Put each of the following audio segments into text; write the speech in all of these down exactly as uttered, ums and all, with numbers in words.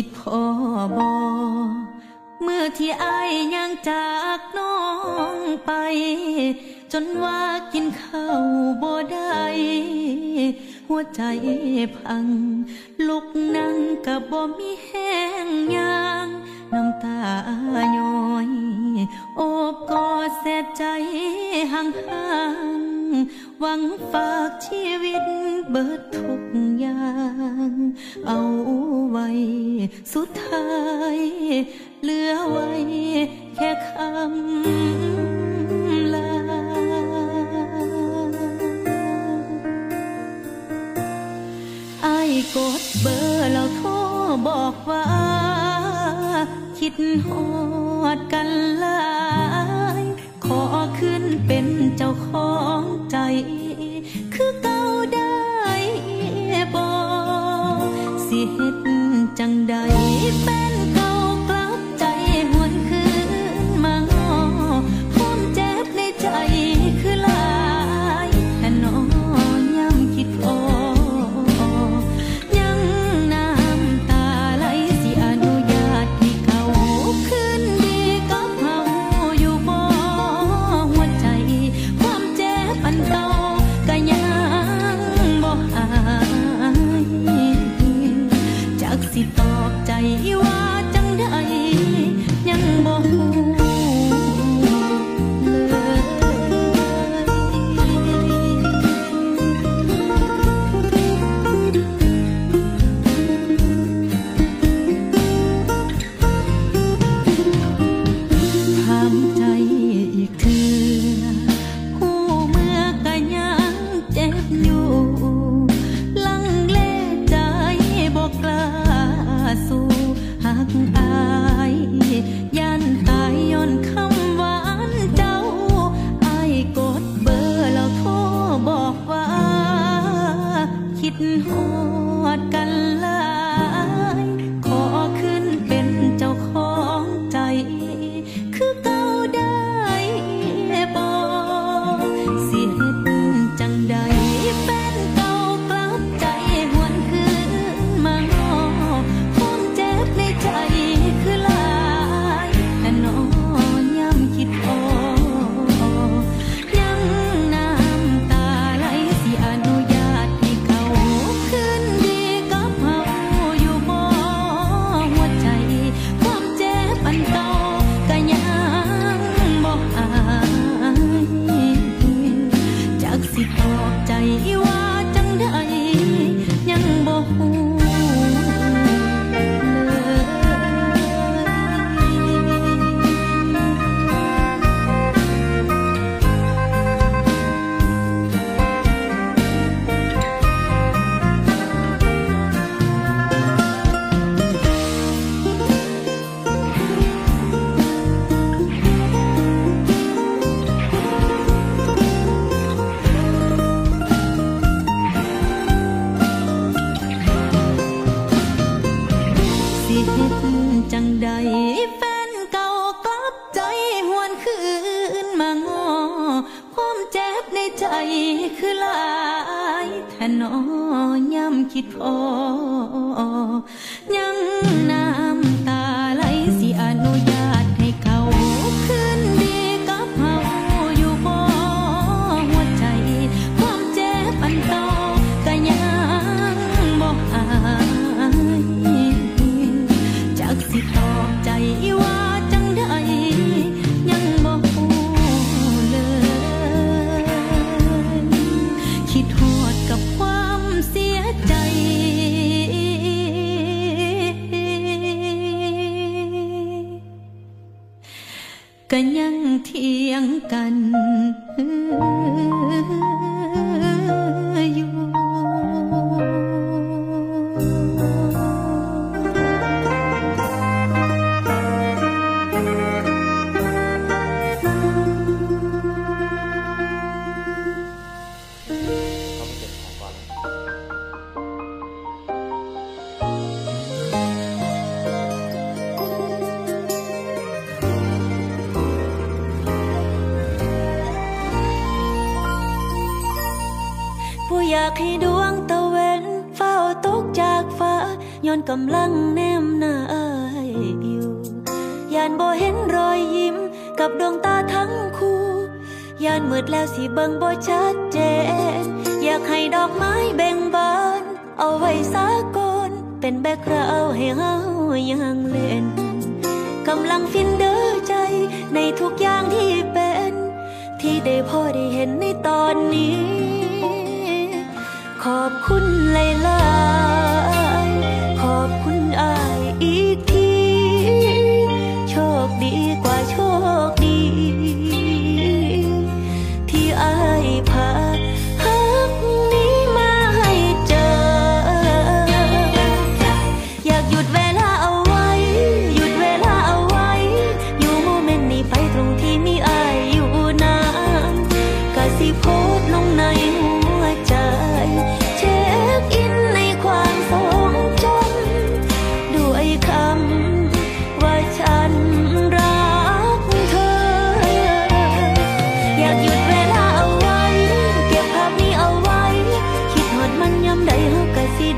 คิดพ่อบอเมื่อที่อายย่างจากน้องไปจนว่ากินข้าวบ่ได้หัวใจพังลุกนั่งกับบ่มีแห้งยางน้ำตาย้อยโอบกอดแสบใจห่างๆหวังฝากชีวิตเบิดทุกอย่างเอาไว้สุดท้ายเหลือไว้แค่คำลาอายกดเบอร์แล้วโทรบอกว่าคิดฮอดกันหลายขอขึ้นเป็นเจ้าของใจคือเก่าได้บ่สิเฮ็ดจังใดแฟนเก่ากลับใจหวนคืนมาง้อความเจ็บในใจคือหลายแต่น้องย้ำคิดพอยังน้ำตาไหลสิอนุญาตให้เขาคืนดีกับเฮาอยู่บ่หัวใจความเจ็บอันเก่าก็ยังบ่หายจากสิตอบใจว่าจังใดยังบ่ฮู้เลยถามใจอีกเทื่อฮู้เมื่อก็ยังเจ็บอยู่ลังเลใจบ่กล้าสู่หากอายย่านตายย้อนคำหวานเจ้าอายกดเบอร์แล้วโทรบอกว่าคิดฮอดกันหลายขอขึ้นเป็นเจ้าของใจคือเก่าได้บ่สิเฮ็ดจังใดแฟนเก่ากลับใจหวนคืนมาง้อความเจ็บในใจคือหลายแต่น้องย้ำคิดพอยังน้ำตาไหลสิอนุญาตให้เขาคืนดีกับเฮาอยู่บ่หัวใจความเจ็บอันเก่าก็ยังบ่หายจากสิตอบใจว่าจังใดยังบ่ฮู้จังใดแฟนเก่ากลับใจหวนคืนมาง้อความเจ็บในใจคือหลายแต่น้องย้ำคิดพอยังน้ำตาไหลสิอนุญาตให้เขาคืนดีกับเฮาอยู่บ่หัวใจความเจ็บอันเก่าก็ยังบ่หายสิตอบใจว่าจังใดยังบ่ฮู้เลยคิดฮอดกับความเสียใจก็ยังเถียงกันอยู่ อยากให้ดวงตะเวนเฝ้าตกจากฟ้าย้อนกำลังแนมหน้าอ้ายอยู่ยานบ่เห็นรอยยิ้มกับดวงตาทั้งคู่ยานมืดแล้วสิเบิ่งบ่ชัดเจนอยากให้ดอกไม้แบ่งบานเอาไว้สาก่อนเป็นแบกเราให้เฮายังเล่นกำลังฟินเด้อใจในทุกอย่างที่เป็นที่ได้พ่อได้เห็นในตอนนี้ขอบคุณหลายๆขอบคุณอ้ายอีกทีโชคดีกว่าโชคดีที่อ้ายพาฮักนี้มาให้เจออยากหยุดเวลาเอาไว้หยุดเวลาเอาไว้อยู่โมเมนต์นี้ไปตรงที่มีอ้ายอยู่นะกะสิโพสต์ลงในหัวใจเช็คอินในความทรงจำด้วยคำว่าฉันรักเธออยากหยุดเวลาเอาไว้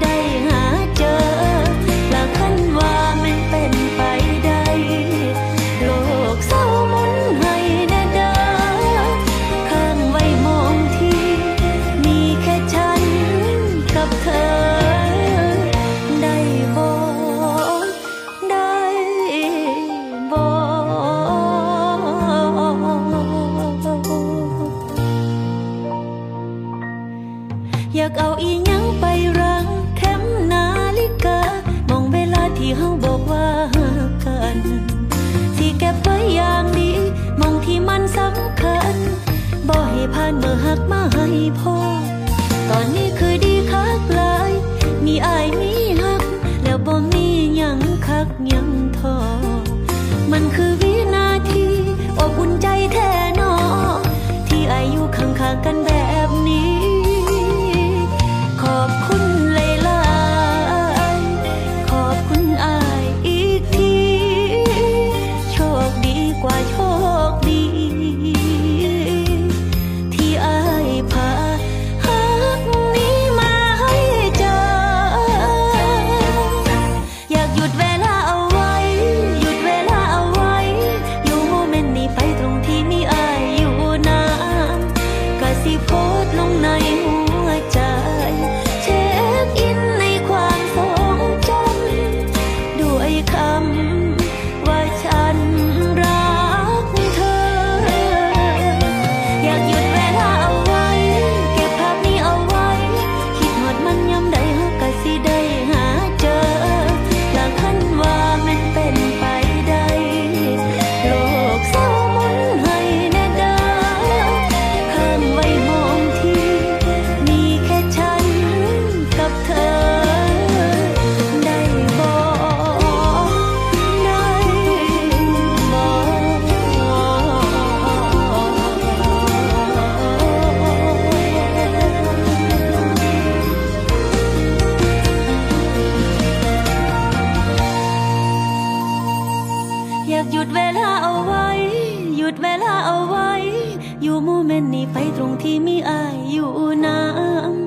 เก็บภาพนี้เอาไว้คิดหดมันย้ำใดเฮากะสิได้หาเจอหลักคันว่ามันเป็นไปได้โลกเศร้ามุนให้แน่เด้อข้างไว้มองที่มีแค่ฉันกับเธอได้บ่ได้บ่อยากเอาอีหยังไปรังเข็มนาฬิกามองเวลาที่เฮาบอกว่าฮักกันสิเก็บไว้อย่างดีมองที่มันสำคัญบ่ให้ผ่านเมื่อหักมาให้พ่อตอนนี้คือดีคักหลายมีอ้ายมีฮักแล้วบ่มีหยังคักหยังทอมันคือวินาทีอบอุ่นใจแท้หนอที่อ้ายอยู่ข้างๆกันแบบนี้ ขอบคุณหลายๆขอบคุณอ้ายอีกทีโชคดีกว่าโชคดี ที่อ้ายพาฮักนี้มาให้เจอ อยากหยุดเวลาเอาไว้หยุดเวลาเอาไว้อยู่โมเมนต์นี้ไปตรงที่มีอ้ายอยู่นะกะสิโพสต์ลงในหัวใจเช็คอินในความทรงจำด้วยคำว่าฉันรักเธออยากหยุดเวลาเอาไว้เก็บภาพนี้เอาไว้คิดหดมันย้ำใดเฮากะสิได้หาเจอหลักคันว่ามันเป็นไปได้โลกเศร้ามุนให้แน่เด้อข้างไว้มองที่มีแค่ฉันกับเธอได้บ่ได้บ่ อยากหยุดเวลาเอาไว้หยุดเวลาเอาไว้อยู่โมเมนต์นี้ไปตรงที่มีอ้ายอยู่นะ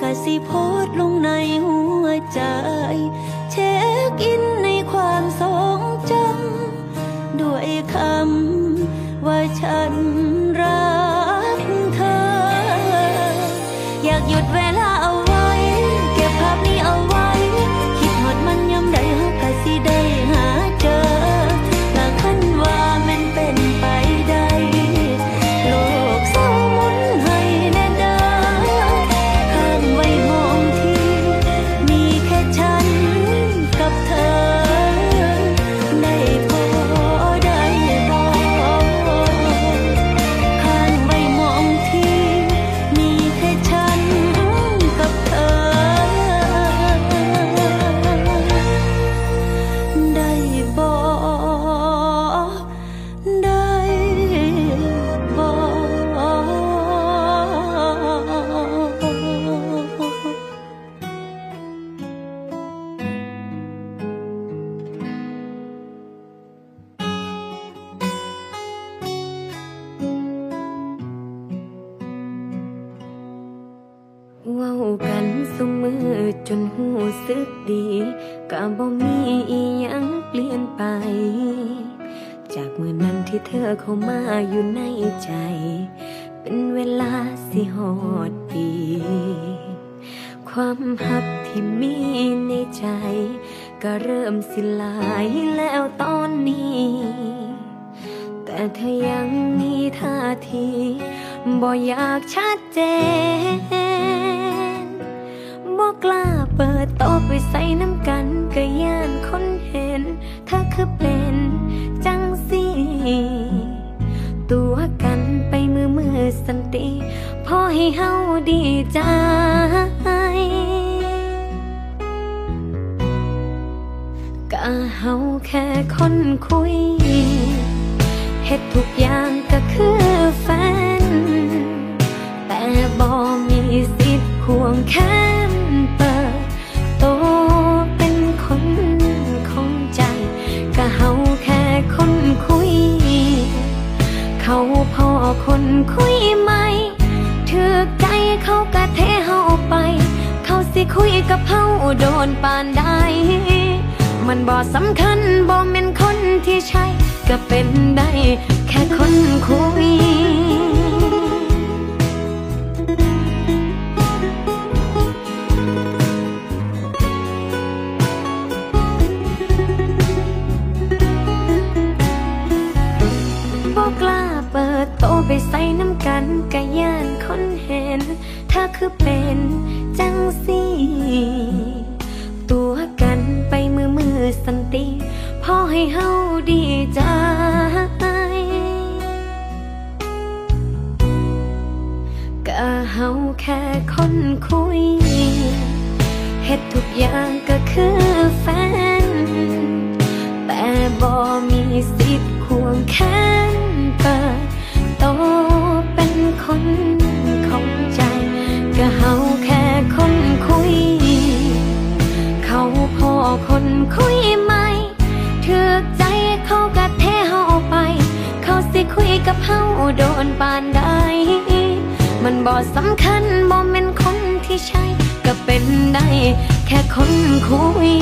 กะสิโพสต์ลงในหัวใจเช็คอินในความทรงจำด้วยคำว่าฉันรักเธออยากหยุดเวลาเอาไว้เก็บภาพนี้เอาไว้คิดหดมันย้ำใดเฮากะสิได้หาเจอหลักคันว่ามันเป็นไปได้โลกเศร้ามุนให้แน่เด้อข้างไว้มองที่มีแค่ฉันกับเธอได้บ่ได้บ่ ข้างไว้มองที่มีแค่ฉันกับเธอ กันซุมือจนหูสึกดีก็บ่มีอีหยังเปลี่ยนไปจากเมื่อนั้นที่เธอเข้ามาอยู่ในใจเป็นเวลาสิหอดปีความหักที่มีในใจก็เริ่มสิลายแล้วตอนนี้แต่เธอยังมีท่าทีบ่อยากชัดเจนบ่กล้าเปิดตัวไปใส่น้ำกันก็ย่านคนเห็นเธอคือเป็นจังสิตัวกันไปมือมือสันติพอให้เฮาดีใจกะเฮาแค่คนคุยเฮ็ดทุกอย่างก็คือแฟนแต่บ่มีสิทธิ์ห่วงแค้นเปิดโตเป็นคนของใจกะเฮาแค่คนคุยเขาพอคนคุยไหมถือใจเขากะเทเฮาไปเขาสิคุยกับเฮาโดนปานใดมันบ่สำคัญบ่แม่นคนที่ใช่ก็เป็นได้แค่คนคุยบ่กล้าเปิดโตไปใส่น้ำกันกะย่านคนเห็นเธอคือเป็นจังสิตัวกันไปมือมือสันติพอให้เฮาดีใจกะเฮาแค่คนคุยเฮ็ดทุกอย่างก็คือแฟนแต่บ่มีสิทธิ์ควงแขนเปิดโตเป็นคนของใจกะเฮาแค่คนคุยเขาพอคนคุยไหมถือใจเขากะเทเฮาไปเขาสิคุยกับเฮาโดนปานใดมันบ่สำคัญบ่แม่นคนที่ใช่ก็เป็นได้แค่คนคุย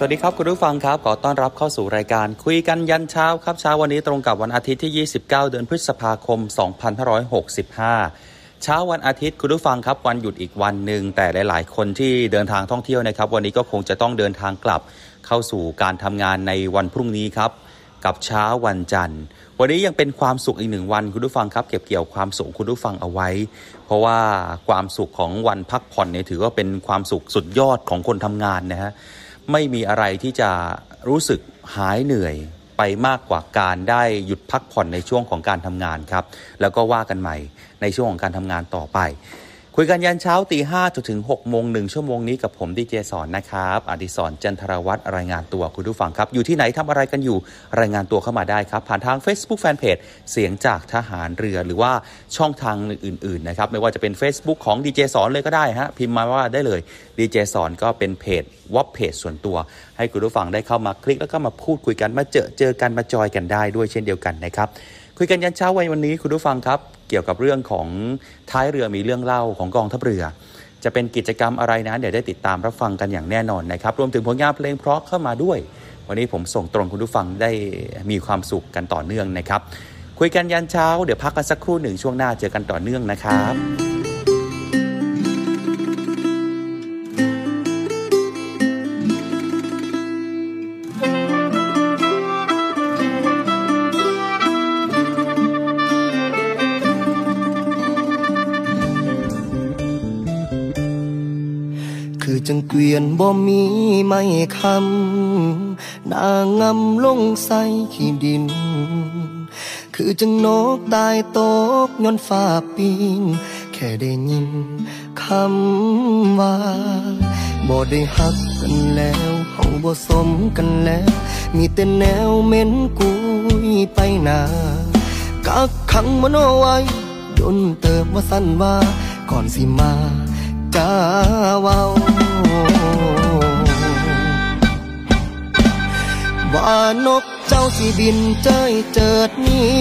สวัสดีครับคุณผู้ฟังครับขอต้อนรับเข้าสู่รายการคุยกันยันเช้าครับเช้าวันนี้ตรงกับวันอาทิตย์ที่ยี่สิบเก้าเดือนพฤษภาคมสองพันห้าร้อยหกสิบห้าเช้าวันอาทิตย์คุณผู้ฟังครับวันหยุดอีกวันหนึ่งแต่หลายๆคนที่เดินทางท่องเที่ยวนะครับวันนี้ก็คงจะต้องเดินทางกลับเข้าสู่การทำงานในวันพรุ่งนี้ครับกับเช้าวันจันทร์วันนี้ยังเป็นความสุขอีกหนึ่งวันคุณผู้ฟังครับเก็บเกี่ยวความสุขคุณผู้ฟังเอาไว้เพราะว่าความสุขของวันพักผ่อนเนี่ยถือว่าเป็นความสุขสุดยอดของคนทำงานนะฮะ ไม่มีอะไรที่จะรู้สึกหายเหนื่อยไปมากกว่าการได้หยุดพักผ่อนในช่วงของการทำงานครับแล้วก็ว่ากันใหม่ในช่วงของการทำงานต่อไปคุยกันยันเช้าตีห้าจนถึงหกโมงหนึ่งชั่วโมงนี้กับผมดีเจสอนนะครับอดิศรจันทรวัฒน์รายงานตัวคุณผู้ฟังครับอยู่ที่ไหนทำอะไรกันอยู่รายงานตัวเข้ามาได้ครับผ่านทาง Facebook Fanpage เสียงจากทหารเรือหรือว่าช่องทางอื่นๆนะครับไม่ว่าจะเป็น Facebook ของดีเจสอนเลยก็ได้ฮะพิมพ์มาว่าได้เลยดีเจสอนก็เป็นเพจวอปเพจส่วนตัวให้คุณผู้ฟังได้เข้ามาคลิกแล้วก็มาพูดคุยกันมาเจอเจอกันมาจอยกันได้ด้วยเช่นเดียวกันนะครับคุยกันยันเช้าวันนี้คุณผู้ฟังครับเกี่ยวกับเรื่องของท้ายเรือมีเรื่องเล่าของกองทัพเรือจะเป็นกิจกรรมอะไรนะเดี๋ยวได้ติดตามรับฟังกันอย่างแน่นอนนะครับรวมถึงผลงานเพลงเพราะเข้ามาด้วยวันนี้ผมส่งตรงคุณผู้ฟังได้มีความสุขกันต่อเนื่องนะครับคุยกันยันเช้าเดี๋ยวพักกันสักครู่หนึ่งช่วงหน้าเจอกันต่อเนื่องนะครับจังเกวียนบ่มีไม่คำนางงำลงใส่ขี้ดินคือจังนกตายตกย้อนฟ้าปิงแค่ได้ยินคำว่าบ่ได้หักกันแล้วเฮาบ่สมกันแล้วมีแต่แนวเหม็นกุยไปหนากักขังมโนไว้ดนเติบว่าสั้นว่าก่อนสิมาจ้าว่าว่านกเจ้าสิบินเจ้ยเจิดนี้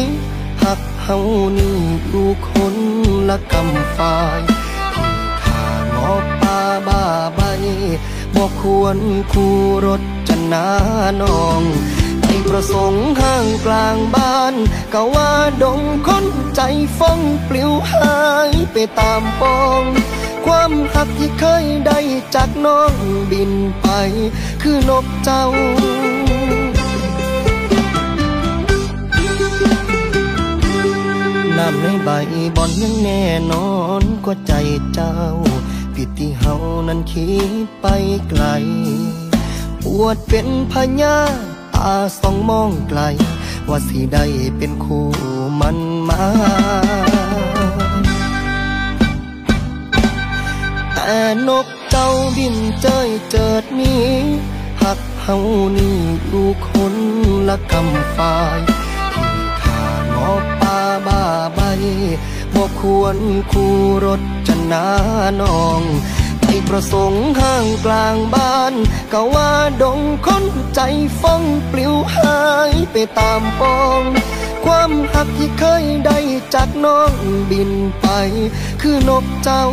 หักเฮานี่ดูคนละกำฝ่ายที่ข้างอป่าบ้าใบบ่ควรคู่รถจะนาน้องไปประสงค์ห้างกลางบ้านก็ว่าดงคนใจฟ้องปลิวหายไปตามปองความหักที่เคยได้จากน้องบินไปคือนกเจ้าน้ำในใบบอนยังแน่นอนกว่าใจเจ้าผิดที่เฮานั้นคิดไปไกลอวดเป็นพญาตาสองมองไกลว่าสิได้เป็นคู่มันมาแต่นกเจ้าบินเจ้ยเจิดนี้หักเฮานี่ดูคนละกำฝ่ายที่ข้างอป่าบ้าใบบ่ควรคู่รถจะนาน้องไปประสงค์ห้างกลางบ้านก็ว่าดงคนใจฟ้องปลิวหายไปตามปองความหักที่เคยได้จากน้องบินไปคือนกเจ้า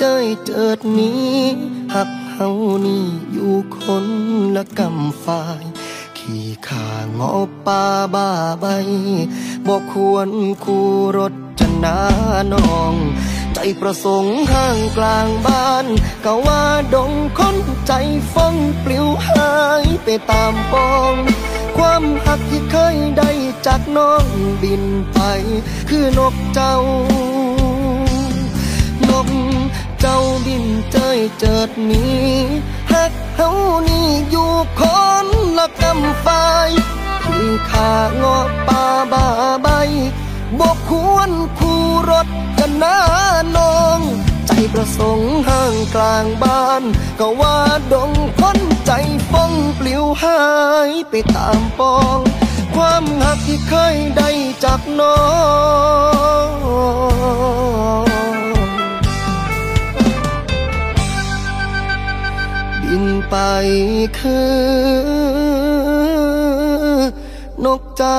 เจ้ยเจิดนี้หักเฮานี่อยู่คนละกำฝ่ายขี่ข้างอป่าบ้าใบบ่ควรคู่รถจะนาน้องใจประสงค์ห้างกลางบ้านก็ว่าดงคนใจฟ้องปลิวหายไปตามปองความหักที่เคยได้จากน้องบินไปคือนกเจ้านกเจ้าบินเจ้ยเจิดนี้หักเฮานี่อยู่คนละกำฝ่ายที่ข้างอป่าบ้าใบบ่ควรคู่รถกันนาน้องใจประสงค์ห้างกลางบ้านก็ว่าดงคนใจฟ้องปลิวหายไปตามปองความหักที่เคยได้จากน้องบินไปคือนกเจ้า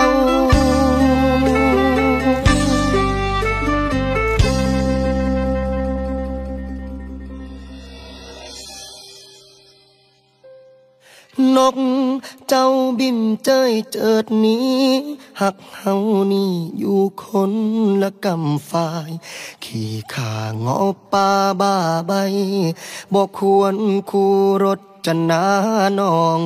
นกเจ้าบินเจ้ยเจิดนี้หักเฮานี่อยู่คนละกำฝ่ายขี่ข่างอป่าบ้าใบบ่ควรคู่รถจะนาน้อง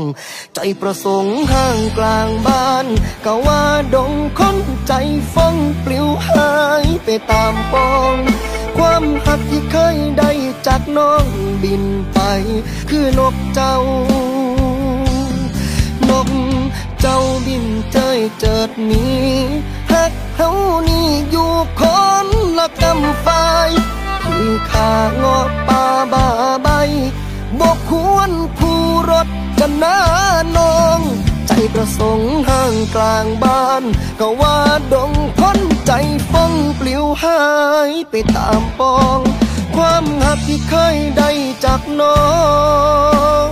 ใจประสงค์ห่างกลางบ้านก็ว่าดงคนใจฟ้องปลิวหายไปตามปองความหักที่เคยได้จากน้องบินไปคือนกเจ้านกเจ้าบินเจ้ยเจิดนี้หักเฮานี่อยู่คนละกำฝ่ายที่ข้างอป่าบ้าใบบอกควรผู้รถกันหน้าน้องใจประสงค์ห่างกลางบ้านก็ว่าดงพ้นใจฟ้องปลิวหายไปตามปองความหักที่เคยได้จากน้อง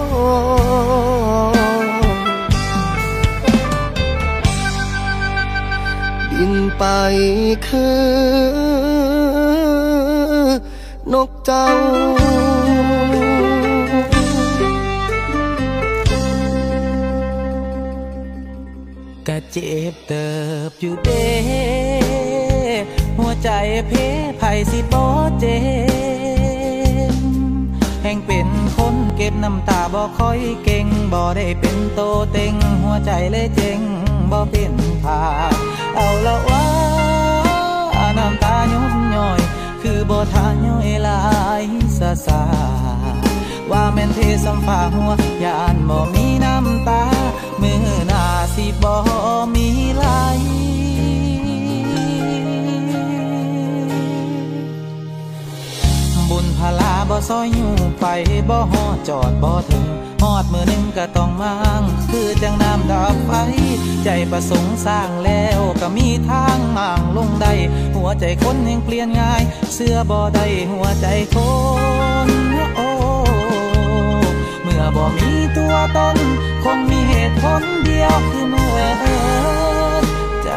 บินไปคือนกเจ้าก็เจ็บเติบอยู่เด้หัวใจเพไผสิบ่เจ็บแห่งเป็นคนเก็บน้ำตาบ่ค่อยเก่งบ่ได้เป็นโตเต็งหัวใจเลยเจ็งบ่เป็นผาเอาละว่าน้ำตาหยดย่อยคือบ่ทานย่อยลายสะสาว่าแม่นเทสัมผัสหัวยานบ่มีน้ำตามือหน้าสิบ่มีไหลบุญพลาบ่ซอยอยู่ไปบ่ฮอดจอดบ่ถึงฮอดมือหนึ่งก็ต้องมางคือจังน้ำดับไฟใจประสงค์สร้างแล้วก็มีทางมั่งลงได้หัวใจคนแห่งเปลี่ยนง่ายเสื้อบ่ได้หัวใจคนโอ้เมื่อบ่มีตัวตนคงมีเหตุผลเดียวคือเมื่อใจ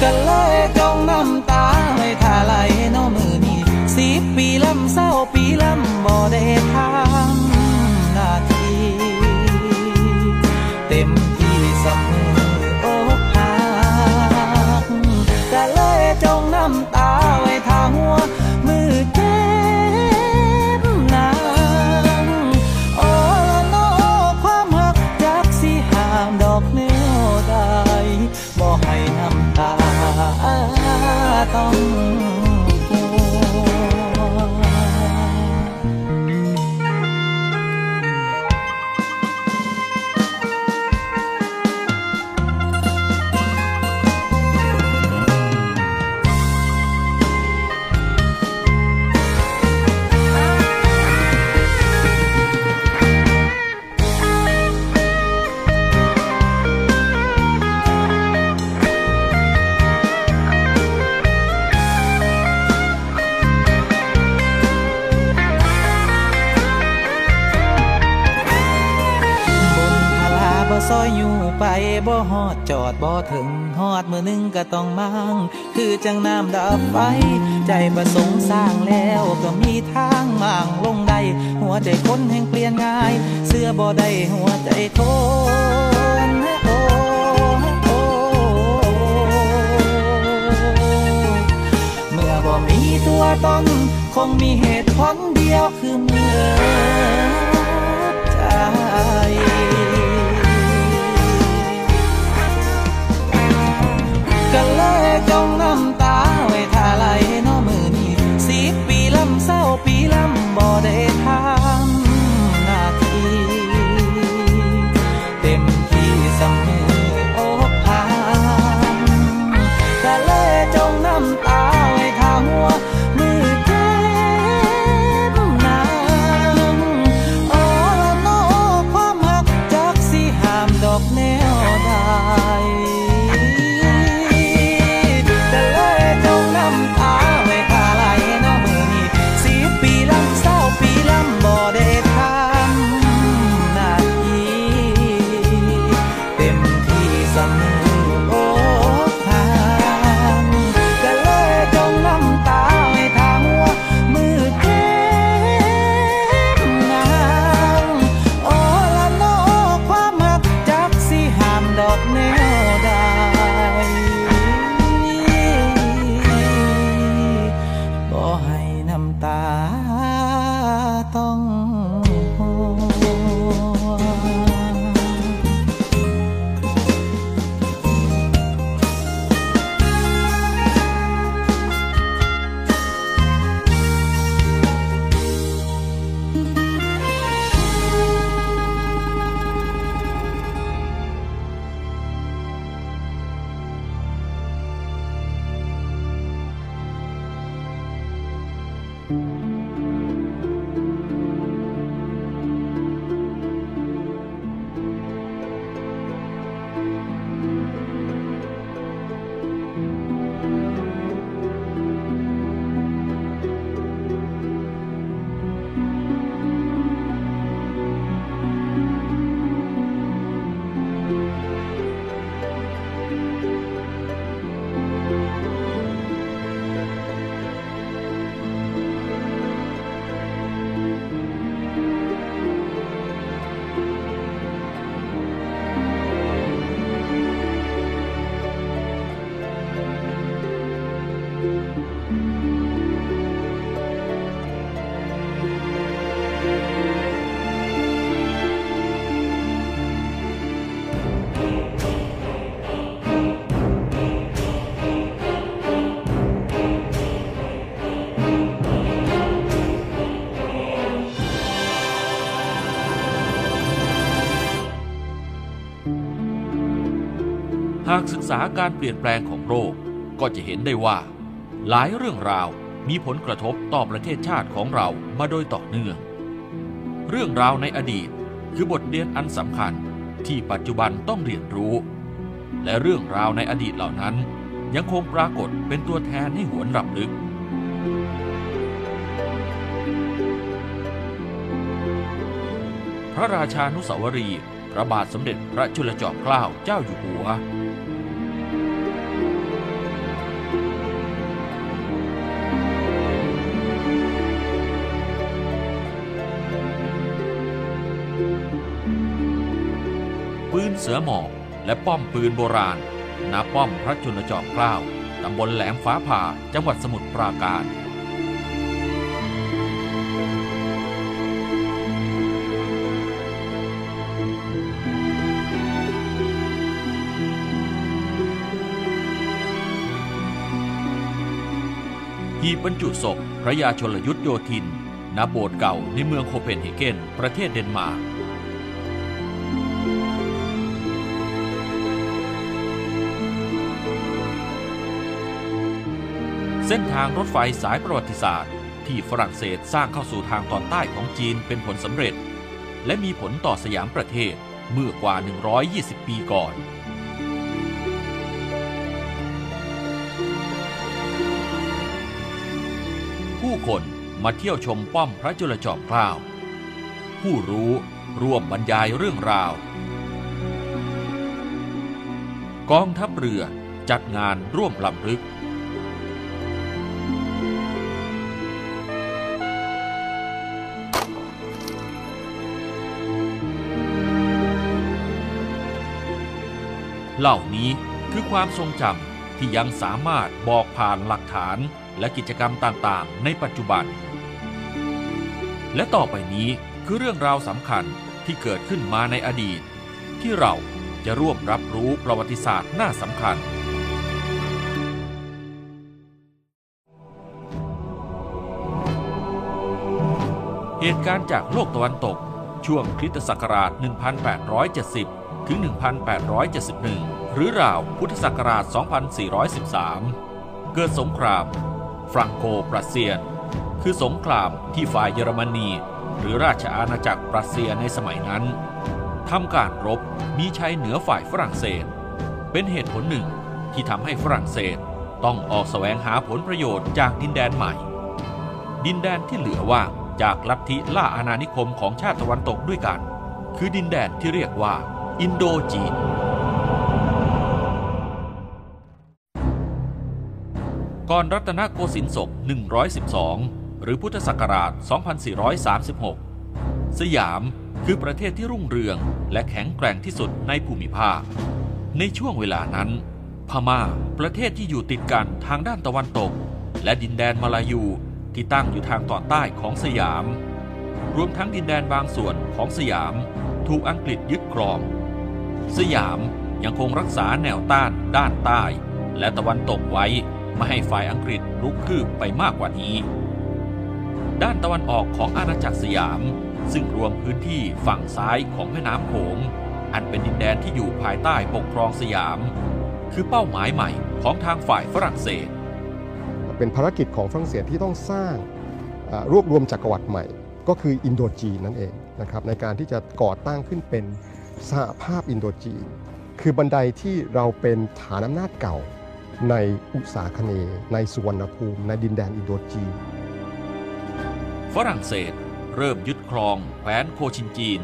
ก็เลยจงน้ำตาให้ทาไหลน้องมือนี้สิบปีล้ำเศร้าปีล้ำบ่ได้ทำหน้าที่เต็มที่สำนึกอกหักก็เลยจงน้ำตาไว้ทาหัวมือเจ็บนางโอ้โนความหักจักสิหามดอกเนื้อได้บ่ให้น้ำตาต้องซอยอยู่ไปบ่ฮอดจอดบ่ถึงฮอดมือหนึ่งก็ต้องมางคือจังน้ำดับไฟใจประสงค์สร้างแล้วก็มีทางมั่งลงได้หัวใจคนแห่งเปลี่ยนง่ายเสื้อบ่ได้หัวใจทนโอ้โอ้เมื่อบ่มีตัวตนคงมีเหตุผลเดียวคือเมื่อใจก็เลยจงน้ำตาไว้ทาไหลน้องมือนี้สิบปีล้ำเศร้าปีล้ำบ่ได้ทำหน้าที่เต็มที่สำนึกอกหักก็เลยจงน้ำตาไว้ทาหัวมือเจ็บนางโอ้โนความหักจักสิห้ามดอกแนวได้Hey หากศึกษาการเปลี่ยนแปลงของโรคก็จะเห็นได้ว่าหลายเรื่องราวมีผลกระทบต่อประเทศชาติของเรามาโดยต่อเนื่องเรื่องราวในอดีตคือบทเรียนอันสำคัญที่ปัจจุบันต้องเรียนรู้และเรื่องราวในอดีตเหล่านั้นยังคงปรากฏเป็นตัวแทนให้หวนรำลึกพระราชานุสาวรีย์พระบาทสมเด็จพระจุลจอมเกล้าเจ้าอยู่หัวปืนเสือหมอบและป้อมปืนโบราณณป้อมพระจุลจอมเกล้าตำบลแหลมฟ้าผ่าจังหวัดสมุทรปราการหีบบรรจุศพพระยาชลยุทธโยธินณโบสถ์เก่าในเมืองโคเปนเฮเกนประเทศเดนมาร์กเส้นทางรถไฟสายประวัติศาสตร์ที่ฝรั่งเศสสร้างเข้าสู่ทางตอนใต้ของจีนเป็นผลสำเร็จและมีผลต่อสยามประเทศเมื่อกว่าหนึ่งร้อยยี่สิบปีก่อนผู้คนมาเที่ยวชมป้อมพระจุลจอมเกล้าผู้รู้ร่วมบรรยายเรื่องราวกองทัพเรือจัดงานร่วมรำลึกเหล่านี้คือความทรงจำที่ยังสามารถบอกผ่านหลักฐานและกิจกรรมต่างๆในปัจจุบันและต่อไปนี้คือเรื่องราวสำคัญที่เกิดขึ้นมาในอดีตที่เราจะร่วมรับรู้ประวัติศาสตร์หน้าสำคัญเหตุการณ์จากโลกตะวันตกช่วงคริสตศักราชหนึ่งพันแปดร้อยเจ็ดสิบถึง หนึ่งพันแปดร้อยเจ็ดสิบเอ็ด หรือราวพุทธศักราช สองพันสี่ร้อยสิบสาม เกิดสงครามฟรังโกปรัสเซียนคือสงครามที่ฝ่ายเยอรมนีหรือราชอาณาจักรปรัสเซียในสมัยนั้นทำการรบมีชัยเหนือฝ่ายฝรั่งเศสเป็นเหตุผลหนึ่งที่ทำให้ฝรั่งเศสต้องออกแสวงหาผลประโยชน์จากดินแดนใหม่ดินแดนที่เหลือว่างจากลัทธิล่าอาณานิคมของชาติตะวันตกด้วยกันคือดินแดนที่เรียกว่าอินโดจีนก่อนรัตนโกสินทร์ศกหนึ่งร้อยสิบสองหรือพุทธศักราช สองพันสี่ร้อยสามสิบหก สยามคือประเทศที่รุ่งเรืองและแข็งแกร่งที่สุดในภูมิภาคในช่วงเวลานั้นพม่าประเทศที่อยู่ติดกันทางด้านตะวันตกและดินแดนมาลายูที่ตั้งอยู่ทางตอนใต้ของสยามรวมทั้งดินแดนบางส่วนของสยามถูกอังกฤษยึดครองสยามยังคงรักษาแนวต้านด้านใต้และตะวันตกไว้ไม่ให้ฝ่ายอังกฤษรุกคืบไปมากกว่านี้ด้านตะวันออกของอาณาจักรสยามซึ่งรวมพื้นที่ฝั่งซ้ายของแม่น้ำโขงอันเป็นดินแดนที่อยู่ภายใต้ปกครองสยามคือเป้าหมายใหม่ของทางฝ่ายฝรั่งเศสเป็นภารกิจของฝรั่งเศสที่ต้องสร้าง รวบรวมจักรวรรดิใหม่ก็คืออินโดจีนนั่นเองนะครับในการที่จะก่อตั้งขึ้นเป็นสหภาพอินโดจีนคือบันไดที่เราเป็นฐานอำนาจเก่าในอุษาคเนย์ในสุวรรณภูมิในดินแดนอินโดจีนฝรั่งเศสเริ่มยึดครองแคว้นโคชินจีน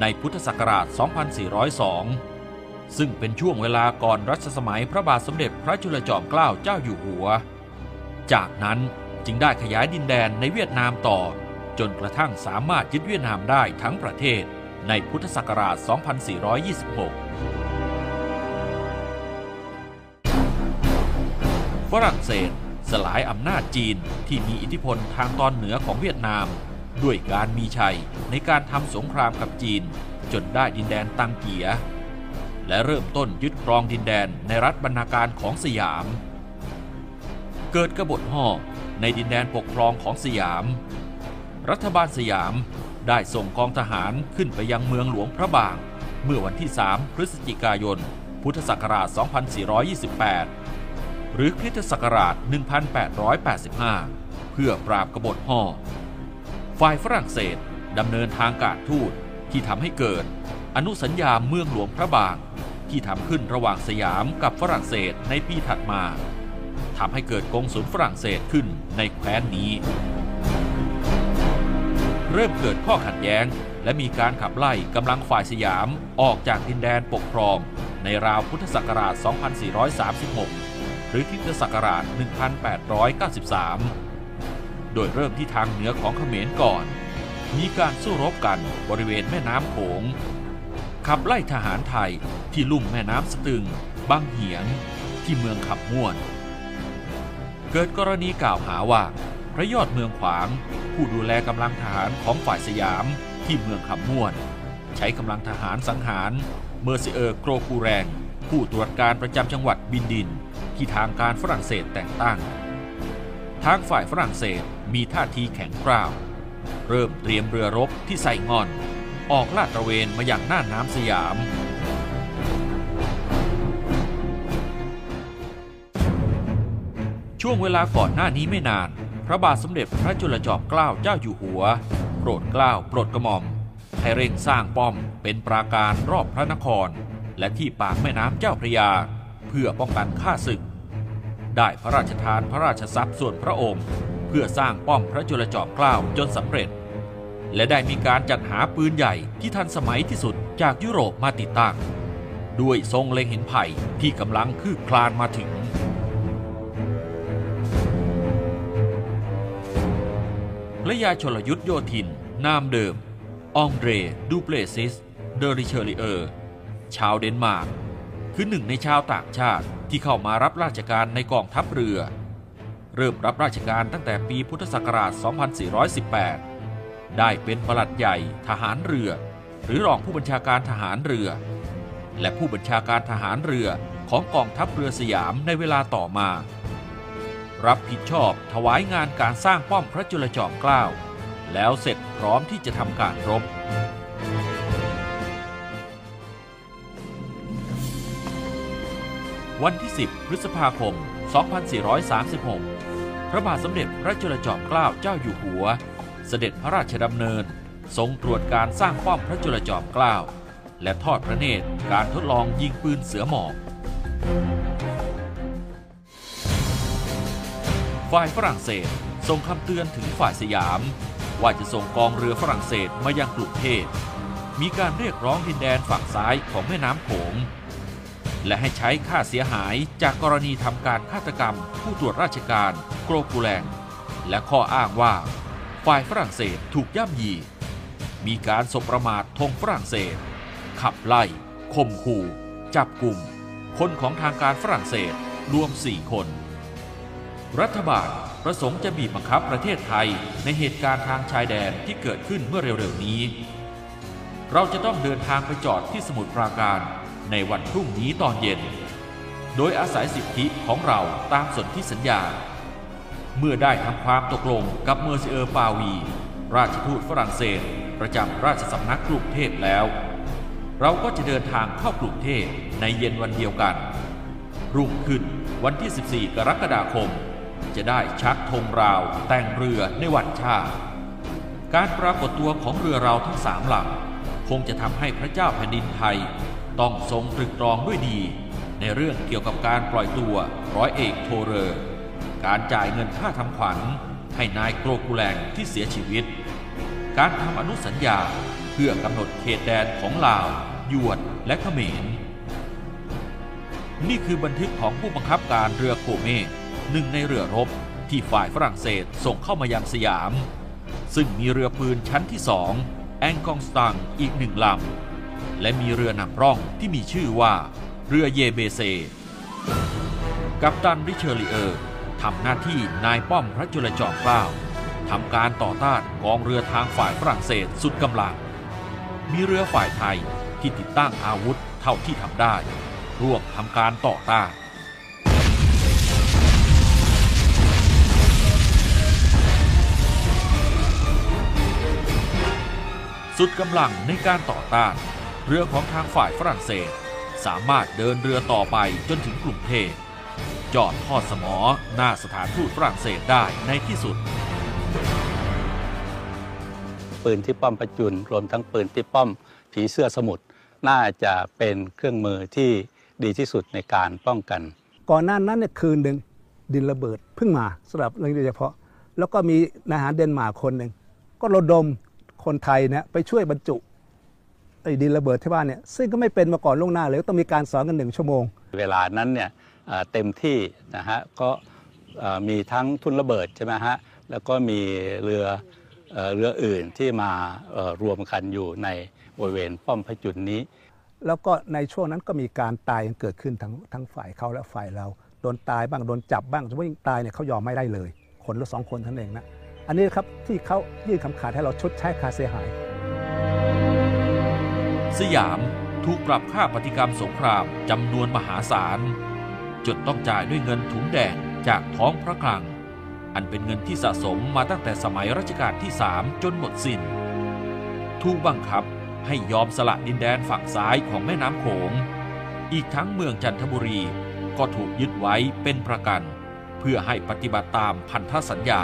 ในพุทธศักราช สองพันสี่ร้อยสอง ซึ่งเป็นช่วงเวลาก่อนรัชสมัยพระบาทสมเด็จพระจุลจอมเกล้าเจ้าอยู่หัวจากนั้นจึงได้ขยายดินแดนในเวียดนามต่อจนกระทั่งสามารถยึดเวียดนามได้ทั้งประเทศในพุทธศักราช สองพันสี่ร้อยยี่สิบหก ฝรั่งเศสสลายอำนาจจีนที่มีอิทธิพลทางตอนเหนือของเวียดนามด้วยการมีชัยในการทำสงครามกับจีนจนได้ดินแดนตังเกียและเริ่มต้นยึดครองดินแดนในรัฐบรรณาการของสยามเกิดกบฏฮ่อในดินแดนปกครองของสยามรัฐบาลสยามได้ส่งกองทหารขึ้นไปยังเมืองหลวงพระบางเมื่อวันที่สามพฤศจิกายนพุทธศักราช สองพันสี่ร้อยยี่สิบแปด หรือคริสตศักราช หนึ่งพันแปดร้อยแปดสิบห้า เพื่อปราบกบฏฮ่อฝ่ายฝรั่งเศสดำเนินทางการทูตที่ทำให้เกิดอนุสัญญาเมืองหลวงพระบางที่ทำขึ้นระหว่างสยามกับฝรั่งเศสในปีถัดมาทำให้เกิดกองสุลฝรั่งเศสขึ้นในแคว้นนี้เริ่มเกิดข้อขัดแย้งและมีการขับไล่กำลังฝ่ายสยามออกจากดินแดนปกครองในราวพุทธศักราช สองพันสี่ร้อยสามสิบหก หรือคริสตศักราช หนึ่งพันแปดร้อยเก้าสิบสาม โดยเริ่มที่ทางเหนือของเขมรก่อนมีการสู้รบกันบริเวณแม่น้ำโขงขับไล่ทหารไทยที่ลุ่มแม่น้ำสตึงบางเหียนที่เมืองขับม่วนเกิดกรณีกล่าวหาว่าพระยอดเมืองขวางผู้ดูแลกำลังทหารของฝ่ายสยามที่เมืองคำม่วนใช้กำลังทหารสังหารเมอร์ซิเออร์โกรกูแรงผู้ตรวจการประจำจังหวัดบินดินที่ทางการฝรั่งเศสแต่งตั้งทางฝ่ายฝรั่งเศสมีท่าทีแข็งกร้าวเริ่มเตรียมเรือรบที่ไซง่อนออกลาดตระเวนมาอย่างหน้าน้ำสยามช่วงเวลาก่อนหน้านี้ไม่นานพระบาทสมเด็จพระจุลจอมเกล้าเจ้าอยู่หัวโปรดเกล้าโปรดกระหม่อมให้เร่งสร้างป้อมเป็นปราการรอบพระนครและที่ปากแม่น้ำเจ้าพระยาเพื่อป้องกันข้าศึกได้พระราชทานพระราชทรัพย์ส่วนพระองค์เพื่อสร้างป้อมพระจุลจอมเกล้าจนสำเร็จและได้มีการจัดหาปืนใหญ่ที่ทันสมัยที่สุดจากยุโรปมาติดตั้งด้วยทรงเล็งเห็นภัยที่กำลังคืบคลานมาถึงพระยาชลยุทธโยธินนามเดิมอองเดรดูเปลซิสเดอริเชลีเออร์ชาวเดนมาร์กคือหนึ่งในชาวต่างชาติที่เข้ามารับราชการในกองทัพเรือเริ่มรับราชการตั้งแต่ปีพุทธศักราช สองพันสี่ร้อยสิบแปด ได้เป็นปลัดใหญ่ทหารเรือหรือรองผู้บัญชาการทหารเรือและผู้บัญชาการทหารเรือของกองทัพเรือสยามในเวลาต่อมารับผิดชอบถวายงานการสร้างป้อมพระจุลจอมเกล้าแล้วเสร็จพร้อมที่จะทำการรบวันที่สิบพฤษภาคมสองพันสี่ร้อยสามสิบหกพระบาทสมเด็จพระจุลจอมเกล้าเจ้าอยู่หัวเสด็จพระราชดำเนินทรงตรวจการสร้างป้อมพระจุลจอมเกล้าและทอดพระเนตรการทดลองยิงปืนเสือหมอบฝ่ายฝรั่งเศสส่งคำเตือนถึงฝ่ายสยามว่าจะส่งกองเรือฝรั่งเศสมายังกรุงเทพมีการเรียกร้องดินแดนฝั่งซ้ายของแม่น้ำโขงและให้ใช้ค่าเสียหายจากกรณีทำการฆาตกรรมผู้ตรวจราชการโกรกูแรงและข้ออ้างว่าฝ่ายฝรั่งเศสถูกย่ำยีมีการสบประมาทธงฝรั่งเศสขับไล่ข่มขู่จับกลุ่มคนของทางการฝรั่งเศสรวมสี่คนรัฐบาลประสงค์จะบีบบังคับประเทศไทยในเหตุการณ์ทางชายแดนที่เกิดขึ้นเมื่อเร็วๆนี้เราจะต้องเดินทางไปจอดที่สมุทรปราการในวันพรุ่งนี้ตอนเย็นโดยอาศัยสิทธิของเราตามสนธิสัญญาเมื่อได้ทำความตกลงกับเมอร์ซิเออร์ปาวีราชทูตฝรั่งเศสประจำราชสำนักกรุงเทพแล้วเราก็จะเดินทางเข้ากรุงเทพในเย็นวันเดียวกันรุ่งขึ้นวันที่สิบสี่กรกฎาคม จะได้ชักธงราวแต่งเรือในวันชาติการปรากฏตัวของเรือราวทั้งสามลำคงจะทำให้พระเจ้าแผ่นดินไทยต้องทรงตรึกตรองด้วยดีในเรื่องเกี่ยวกับการปล่อยตัวร้อยเอกโทเรอการจ่ายเงินค่าทำขวัญให้นายโกรกุแลงที่เสียชีวิตการทำอนุสัญญาเพื่อกำหนดเขตแดนของลาวยวนและเขมรนี่คือบันทึกของผู้บังคับการเรือโคเมหนึ่งในเรือรบที่ฝ่ายฝรั่งเศสส่งเข้ามายังสยามซึ่งมีเรือปืนชั้นที่สองแองกองสตังอีกหนึ่งลำและมีเรือนำร่องที่มีชื่อว่าเรือเยเบเซกัปตันริเชลีเออร์ทำหน้าที่นายป้อมพระจุลจอมเกล้าทำการต่อต้านกองเรือทางฝ่ายฝรั่งเศสสุดกำลังมีเรือฝ่ายไทยที่ติดตั้งอาวุธเท่าที่ทำได้ร่วมทำการต่อต้านสุดกำลังในการต่อต้านเรือของทางฝ่ายฝรั่งเศสสามารถเดินเรือต่อไปจนถึงกรุงเทพจอดทอดสมอหน้าสถานทูตฝรั่งเศสได้ในที่สุดปืนที่ป้อมประจุนรวมทั้งปืนที่ป้อมผีเสื้อสมุทรน่าจะเป็นเครื่องมือที่ดีที่สุดในการป้องกันก่อนหน้านั้นเนี่ยคืนหนึ่งดินระเบิดเพิ่งมาสำหรับเรื่องโดยเฉพาะแล้วก็มีนายทหารเดนมาร์กคนหนึ่งก็ระดมคนไทยนะไปช่วยบรรจุไอ้ดินระเบิดที่บ้านเนี่ยซึ่งก็ไม่เป็นมาก่อนล่วงหน้าเลยต้องมีการสอนกันหนึ่งชั่วโมงเวลานั้นเนี่ยเต็มที่นะฮะก็มีทั้งทุ่นระเบิดใช่ไหมฮะแล้วก็มีเรือเรืออื่นที่มารวมกันอยู่ในบริเวณป้อมพระจุลนี้แล้วก็ในช่วงนั้นก็มีการตายเกิดขึ้นทั้งทั้งฝ่ายเขาและฝ่ายเราโดนตายบ้างโดนจับบ้างสมมติตายเนี่ยเขายอมไม่ได้เลยคนละสองคนท่านเองนะอันนี้ครับที่เขายื่นคำขาดให้เราชดใช้ค่าเสียหายสยามถูกปรับค่าปฏิกรรมสงครามจำนวนมหาศาลจนต้องจ่ายด้วยเงินถุงแดงจากท้องพระคลังอันเป็นเงินที่สะสมมาตั้งแต่สมัยรัชกาลที่สามจนหมดสิ้นถูกบังคับให้ยอมสละดินแดนฝั่งซ้ายของแม่น้ำโขงอีกทั้งเมืองจันทบุรีก็ถูกยึดไว้เป็นประกันเพื่อให้ปฏิบัติตามพันธสัญญา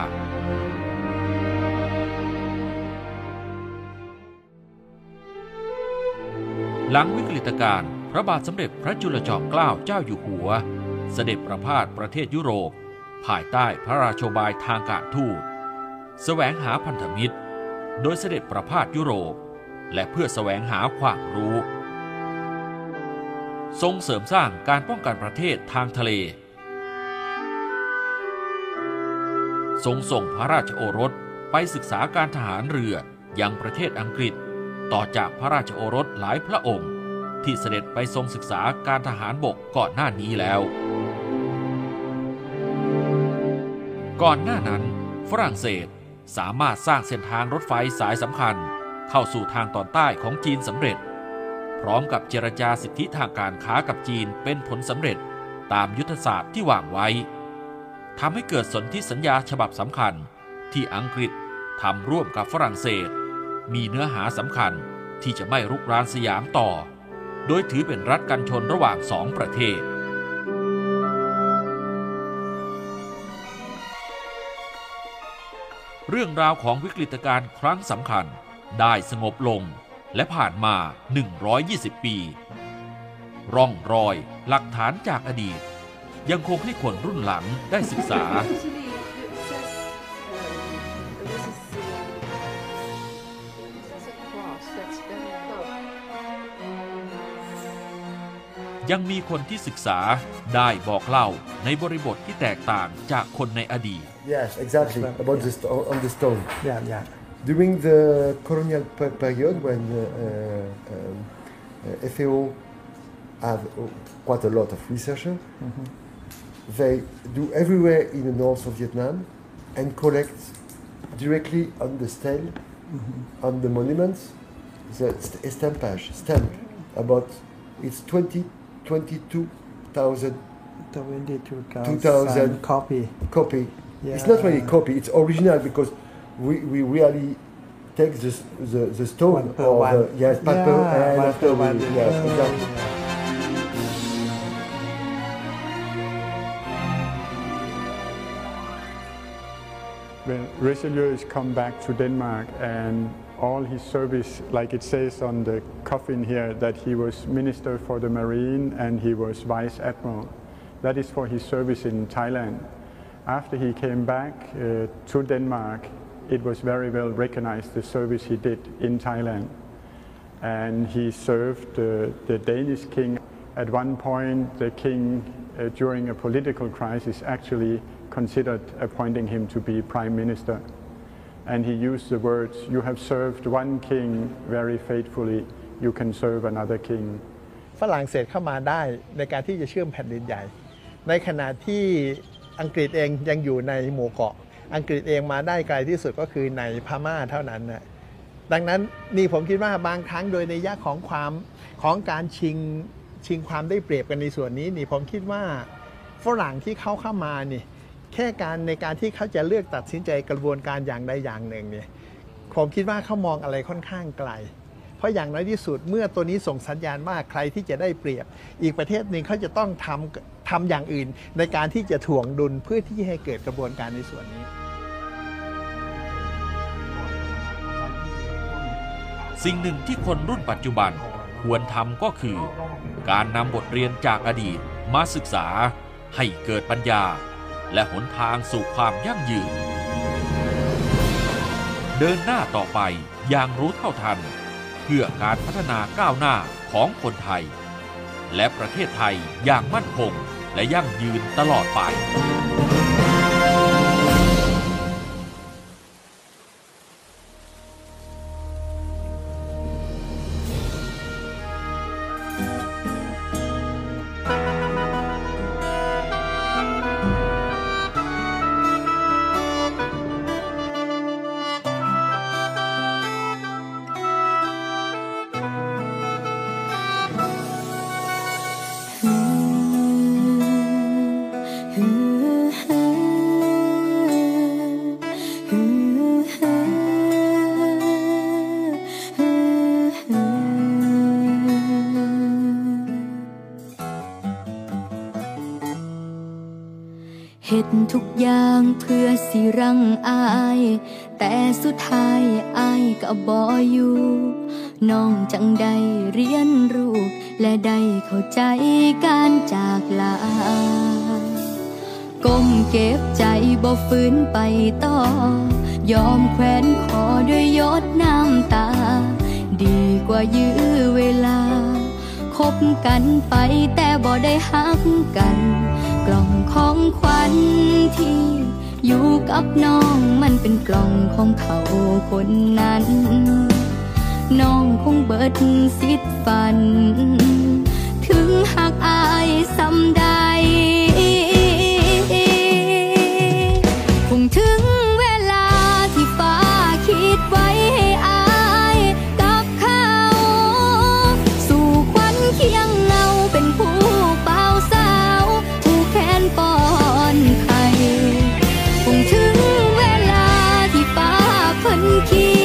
หลังวิกฤตการณ์พระบาทสมเด็จพระจุลจอมเกล้าเจ้าอยู่หัวเสด็จประพาสประเทศยุโรปภายใต้พระราโชบายทางการทูตแสวงหาพันธมิตรโดยเสด็จประพาสยุโรปและเพื่อแสวงหาความรู้ทรงเสริมสร้างการป้องกันประเทศทางทะเลทรงส่งพระราชโอรสไปศึกษาการทหารเรือยังประเทศอังกฤษต่อจากพระราชโอรสหลายพระองค์ที่เสด็จไปทรงศึกษาการทหารบกก่อนหน้านี้แล้วก่อนหน้านั้นฝรั่งเศสสามารถสร้างเส้นทางรถไฟสายสำคัญเข้าสู่ทางตอนใต้ของจีนสำเร็จพร้อมกับเจรจาสิทธิทางการค้ากับจีนเป็นผลสำเร็จตามยุทธศาสตร์ที่วางไว้ทำให้เกิดสนธิสัญญาฉบับสำคัญที่อังกฤษทำร่วมกับฝรั่งเศสมีเนื้อหาสำคัญที่จะไม่รุกรานสยามต่อโดยถือเป็นรัฐกันชนระหว่างสองประเทศเรื่องราวของวิกฤตการณ์ครั้งสำคัญได้สงบลงและผ่านมาหนึ่งร้อยยี่สิบปีร่องรอยหลักฐานจากอดีตยังคงให้คนรุ่นหลังได้ศึกษายังมีคนที่ศึกษาได้บอกเล่าในบริบทที่แตกต่างจากคนในอดีต Yes, exactly about this on the stone. Yeah, yeah. During the colonial period, when F A O have quite a lot of researchers, they do everywhere in the north of Vietnam and collect directly on the stele, on the monuments, the estampage, stamp about it's twenty.twenty-two thousand copy. Copy. Yeah. It's not really copy. It's original because we we really take the the the stone or the yes paper and after we yes exactly. ค When Richelieu has come back to Denmark and all his service, like it says on the coffin here, that he was Minister for the Marine and he was Vice Admiral. That is for his service in Thailand. After he came back uh, to Denmark, it was very well recognized, the service he did in Thailand. And he served uh, the Danish king. At one point, the king, uh, during a political crisis, actually considered appointing him to be prime minister. And he used the words, "You have served one king very faithfully, you can serve another king." ฝรั่งเศสเข้ามาได้ในการที่จะเชื่อมแผ่นดินใหญ่ในขณะที่อังกฤษเองยังอยู่ในหมู่เกาะอังกฤษเองมาได้ไกลที่สุดก็คือในพม่าเท่านั้นนะดังนั้นนี่ผมคิดว่าบางครั้งโดยในยะของความของการชิงชิงความได้เปรียบกันในส่วนนี้นี่ผมคิดว่าฝรั่งที่เขาเข้ามานี่แค่การในการที่เขาจะเลือกตัดสินใจกระบวนการอย่างใดอย่างหนึ่งเนี่ยผมคิดว่าเขามองอะไรค่อนข้างไกลเพราะอย่างน้อยที่สุดเมื่อตัวนี้ส่งสัญญาณว่าใครที่จะได้เปรียบอีกประเทศหนึ่งเขาจะต้องทำทำอย่างอื่นในการที่จะถ่วงดุลเพื่อที่ให้เกิดกระบวนการในส่วนนี้สิ่งหนึ่งที่คนรุ่นปัจจุบันควรทำก็คือการนำบทเรียนจากอดีตมาศึกษาให้เกิดปัญญาและหนทางสู่ความยั่งยืนเดินหน้าต่อไปอย่างรู้เท่าทันเพื่อการพัฒนาก้าวหน้าของคนไทยและประเทศไทยอย่างมั่นคงและยั่งยืนตลอดไปเหตุทุกอย่างเพื่อสิรังอายแต่สุดท้ายอายก็บ่อยู่น้องจังได้เรียนรู้และได้เข้าใจการจากลาก้มเก็บใจบ่ฟื้นไปต่อยอมแขวนคอด้วยหยดน้ำตาดีกว่ายื้อเวลาคบกันไปแต่บ่ได้หักกันกล่องของขวัญที่อยู่กับน้องมันเป็นกล่องของเขาคนนั้นน้องคงเบิดสิทธิ์ฝันถึงหักอายซ้ำใดคงถึงเวลาที่ฟ้าคิดไว้ให้อายกับเขาสู่ควันเคียงเงาเป็นผู้เป่าสาวผู้แค้นปอนไข่คงถึงเวลาที่ฟ้าเพิ่นคิด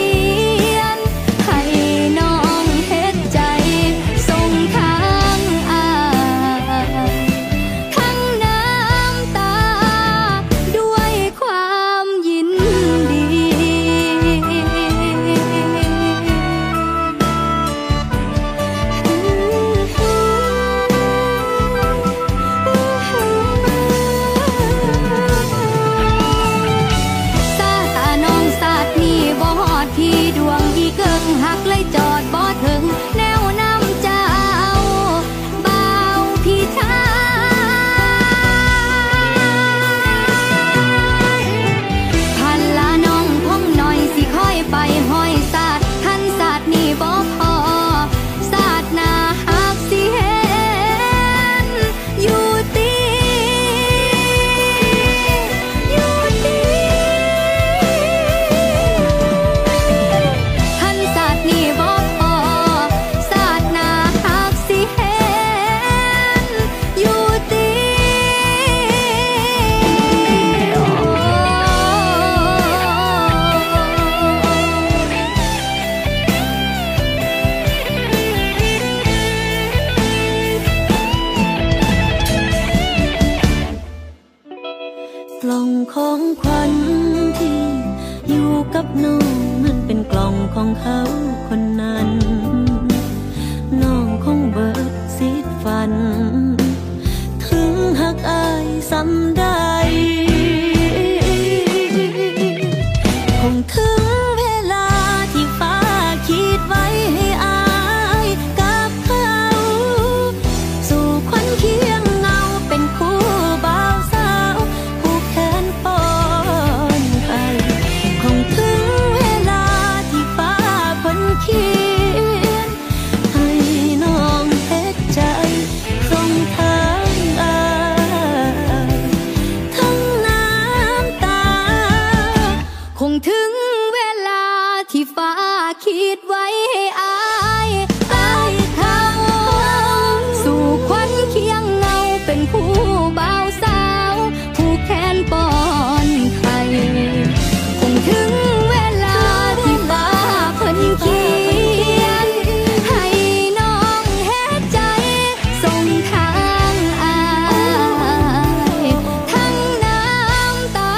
กับน้องเหมือนเป็นกล่องของเขาคนนั้นน้องคงเบิดสิทธิ์ฝันถึงหักอายซ้ำได้คงถึงเวลาที่ฟ้าคิดไว้ให้อายกับเขาสู่ควันเคียงเงาเป็นคู่บ่าวสาวผู้แขนปอนไปคงถึงเวลาที่ฟ้าพ้นเขียนให้น้องเพชรใจทรงทางอายทั้งน้ำตา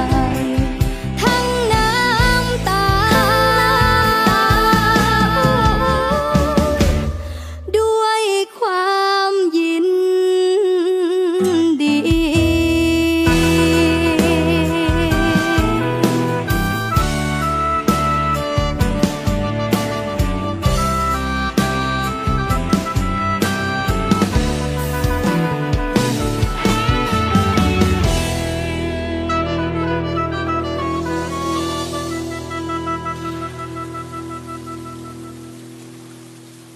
ค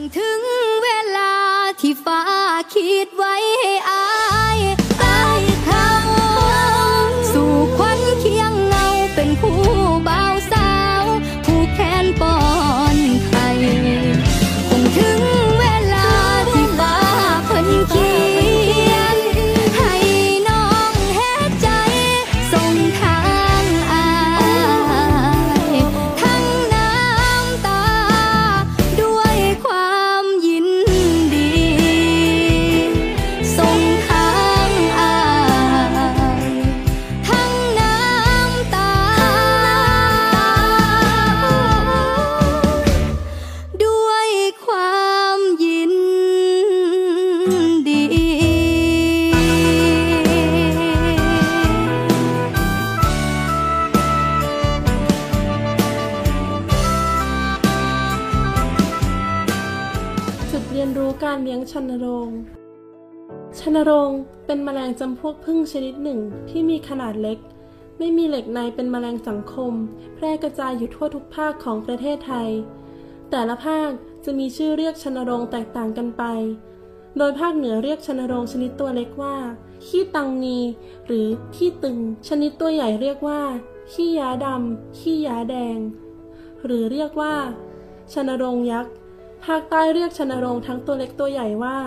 งถึงเวลาที่ฟ้าคิดไว้ให้อายอายเขาสู่ควันเคียงเงาเป็นผู้บ่าวสาวผู้แขนปอนไข่คงถึงเวลาที่ฟ้าพ้นเขียนให้น้องเฮ็ดใจทรงทางอายทั้งน้ำตาด้วยความยินดีทรงทางอายทั้งน้ำตาด้วยความยินดี คงถึงเวลาที่ฟ้าคิดไว้ให้อายอายเขาสู่ควันเคียงเงาเป็นผู้บ่าวสาวผู้แขนปอนไข่คงถึงเวลาที่ฟ้าพ้นเขียนให้น้องเฮ็ดใจทรงทางอายทั้งน้ำตาด้วยความยินดีทรงทางอายทั้งน้ำตาด้วยความยินดี จุดเรียนรู้การเลี้ยงชนโรงชนโรงเป็นแมลงจำพวกผึ้งชนิดหนึ่งที่มีขนาดเล็กไม่มีเหล็กในเป็นแมลงสังคมแพร่กระจายอยู่ทั่วทุกภาคของประเทศไทยแต่ละภาคจะมีชื่อเรียกชนโรงแตกต่างกันไปโดยภาคเหนือเรียกชนโรงชนิดตัวเล็กว่าขี้ตังนีหรือขี้ตึงชนิดตัวใหญ่เรียกว่าขี้ย้าดำขี้ย้าแดงหรือเรียกว่าชนโรงยักษ์ภาคใต้เรียกชนโรงทั้งตัวเล็กตัวใหญ่ว่า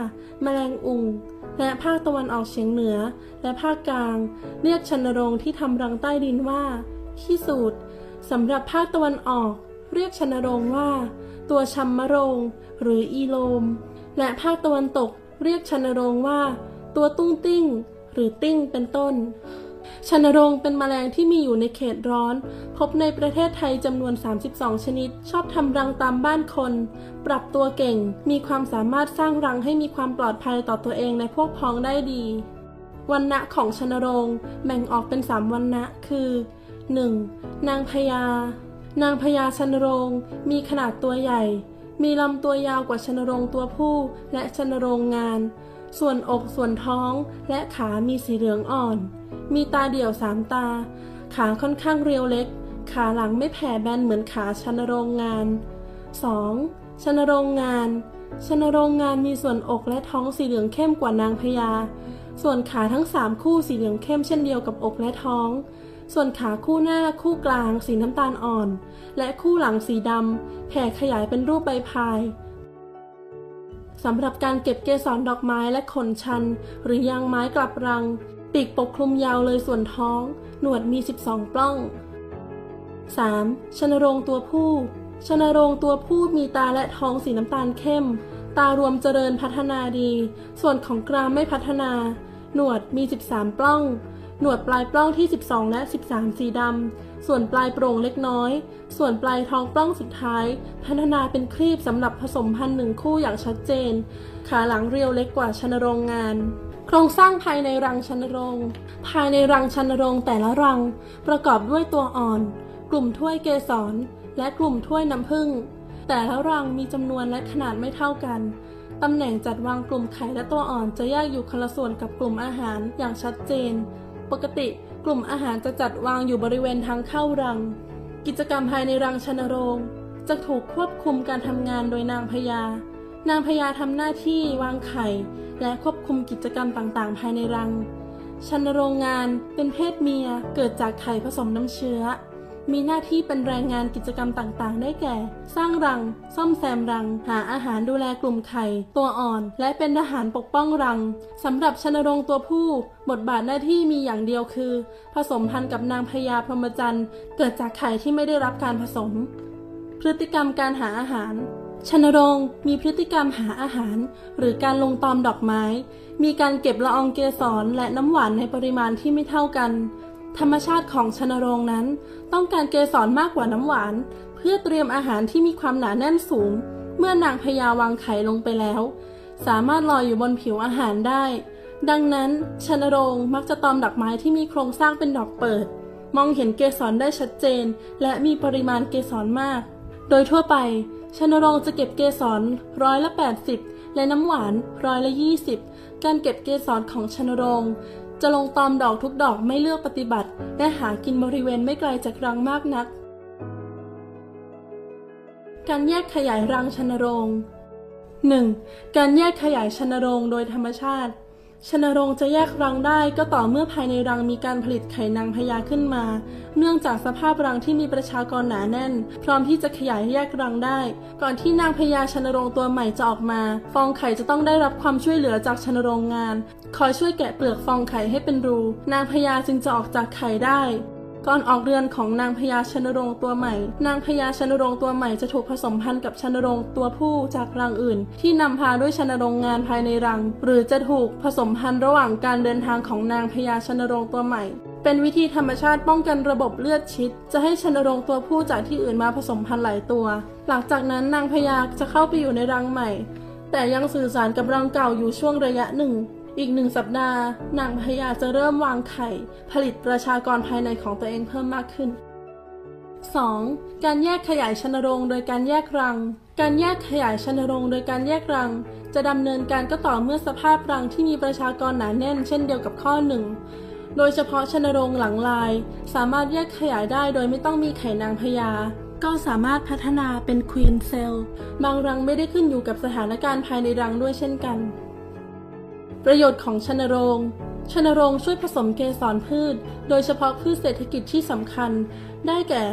แมลงอุ่งและภาคตะวันออกเฉียงเหนือและภาคกลางเรียกชนโรงที่ทำรังใต้ดินว่าขี้สูดสำหรับภาคตะวันออกเรียกชนโรงว่าตัวชัมมะโรงหรืออีโลมและภาคตะวันตกเรียกชนโรงว่าตัวตุ้งติ้งหรือติ้งเป็นต้นชนโรงเป็นแมลงที่มีอยู่ในเขตร้อนพบในประเทศไทยจำนวนสามสิบสองชนิดชอบทำรังตามบ้านคนปรับตัวเก่งมีความสามารถสร้างรังให้มีความปลอดภัยต่อตัวเองและพวกพ้องได้ดีวรรณะของชนโรงแบ่งออกเป็นสามวรรณะคือ หนึ่ง นางพญานางพญาชนโรงมีขนาดตัวใหญ่มีลำตัวยาวกว่าชนโรงตัวผู้และชนโรงงานส่วนอกส่วนท้องและขามีสีเหลืองอ่อนมีตาเดี่ยวสามตาขาค่อนข้างเรียวเล็กขาหลังไม่แผ่แบนเหมือนขาชนโรงงาน สอง ชนโรงงานชนโรงงานมีส่วนอกและท้องสีเหลืองเข้มกว่านางพญาส่วนขาทั้งสามคู่สีเหลืองเข้มเช่นเดียวกับอกและท้องส่วนขาคู่หน้าคู่กลางสีน้ำตาลอ่อนและคู่หลังสีดำแผ่ขยายเป็นรูปใบพายสำหรับการเก็บเกสรดอกไม้และขนชันหรือยางไม้กลับรังปีกปกคลุมยาวเลยส่วนท้องหนวดมีสิบสองปล้อง สาม ชนโรงตัวผู้ ชนโรงตัวผู้มีตาและท้องสีน้ำตาลเข้มตารวมเจริญพัฒนาดีส่วนของกรามไม่พัฒนาหนวดมีสิบสามปล้องหนวดปลายปล้องที่สิบสองและสิบสามสีดำส่วนปลายโปร่งเล็กน้อยส่วนปลายท้องปล้องสุดท้ายพัฒนาเป็นครีบสำหรับผสมพันธุ์หนึ่งคู่อย่างชัดเจนขาหลังเรียวเล็กกว่าชนโรงงานโครงสร้างภายในรังชนโรงภายในรังชนโรงแต่ละรังประกอบด้วยตัวอ่อนกลุ่มถ้วยเกสรและกลุ่มถ้วยน้ำผึ้งแต่ละรังมีจำนวนและขนาดไม่เท่ากันตำแหน่งจัดวางกลุ่มไข่และตัวอ่อนจะแยกอยู่คนละส่วนกับกลุ่มอาหารอย่างชัดเจนปกติกลุ่มอาหารจะจัดวางอยู่บริเวณทางเข้ารังกิจกรรมภายในรังชนโรงจะถูกควบคุมการทำงานโดยนางพญานางพญาทำหน้าที่วางไข่และควบคุมกิจกรรมต่างๆภายในรังชนโรงงานเป็นเพศเมียเกิดจากไข่ผสมน้ำเชื้อมีหน้าที่เป็นแรงงานกิจกรรมต่างๆได้แก่สร้างรังซ่อมแซมรังหาอาหารดูแลกลุ่มไข่ตัวอ่อนและเป็นทหารปกป้องรังสำหรับชนโรงตัวผู้บทบาทหน้าที่มีอย่างเดียวคือผสมพันธุ์กับนางพญาพรหมจรรย์เกิดจากไข่ที่ไม่ได้รับการผสมพฤติกรรมการหาอาหารชนโรงมีพฤติกรรมหาอาหารหรือการลงตอมดอกไม้มีการเก็บละอองเกสรและน้ำหวานในปริมาณที่ไม่เท่ากันธรรมชาติของชนโรงนั้นต้องการเกสรมากกว่าน้ำหวานเพื่อเตรียมอาหารที่มีความหนาแน่นสูงเมื่อนางพญาวางไข่ลงไปแล้วสามารถลอยอยู่บนผิวอาหารได้ดังนั้นชนโรงมักจะตอมดอกไม้ที่มีโครงสร้างเป็นดอกเปิดมองเห็นเกสรได้ชัดเจนและมีปริมาณเกสรมากโดยทั่วไปชนโรงจะเก็บเกสรร้อยละแปดสิบและน้ำหวานร้อยละยี่สิบการเก็บเกสรของชนโรงจะลงตอมดอกทุกดอกไม่เลือกปฏิบัติและหากินบริเวณไม่ไกลจากรังมากนักการแยกขยายรังชนโรง หนึ่ง. การแยกขยายชนโรงโดยธรรมชาติชนโรงจะแยกรังได้ก็ต่อเมื่อภายในรังมีการผลิตไข่นางพญาขึ้นมาเนื่องจากสภาพรังที่มีประชากรหนาแน่นพร้อมที่จะขยายแยกรังได้ก่อนที่นางพญาชนโรงตัวใหม่จะออกมาฟองไข่จะต้องได้รับความช่วยเหลือจากชนโรงงานคอยช่วยแกะเปลือกฟองไข่ให้เป็นรูนางพญาจึงจะออกจากไข่ได้ก่อนออกเรือนของนางพญาชนโรงตัวใหม่นางพญาชนโรงตัวใหม่จะถูกผสมพันธุ์กับชนโรงตัวผู้จากรังอื่นที่นำพาด้วยชนโรงงานภายในรังหรือจะถูกผสมพันธุ์ระหว่างการเดินทางของนางพญาชนโรงตัวใหม่เป็นวิธีธรรมชาติป้องกันระบบเลือดชิดจะให้ชนโรงตัวผู้จากที่อื่นมาผสมพันธุ์หลายตัวหลังจากนั้นนางพญาจะเข้าไปอยู่ในรังใหม่แต่ยังสื่อสารกับรังเก่าอยู่ช่วงระยะหนึ่งอีกหนึ่งสัปดาห์นางพญาจะเริ่มวางไข่ผลิตประชากรภายในของตัวเองเพิ่มมากขึ้น สอง. การแยกขยายชนโรงโดยการแยกรังการแยกขยายชนโรงโดยการแยกรังจะดำเนินการก็ต่อเมื่อสภาพรังที่มีประชากรหนาแน่นเช่นเดียวกับข้อหนึ่งโดยเฉพาะชนโรงหลังลายสามารถแยกขยายได้โดยไม่ต้องมีไข่นางพญาก็สามารถพัฒนาเป็น Queen Cell บางรังไม่ได้ขึ้นอยู่กับสถานการณ์ภายในรังด้วยเช่นกันประโยชน์ของชนโรงชนโรงช่วยผสมเกสรพืชโดยเฉพาะพืชเศรษฐกิจที่สำคัญได้แก่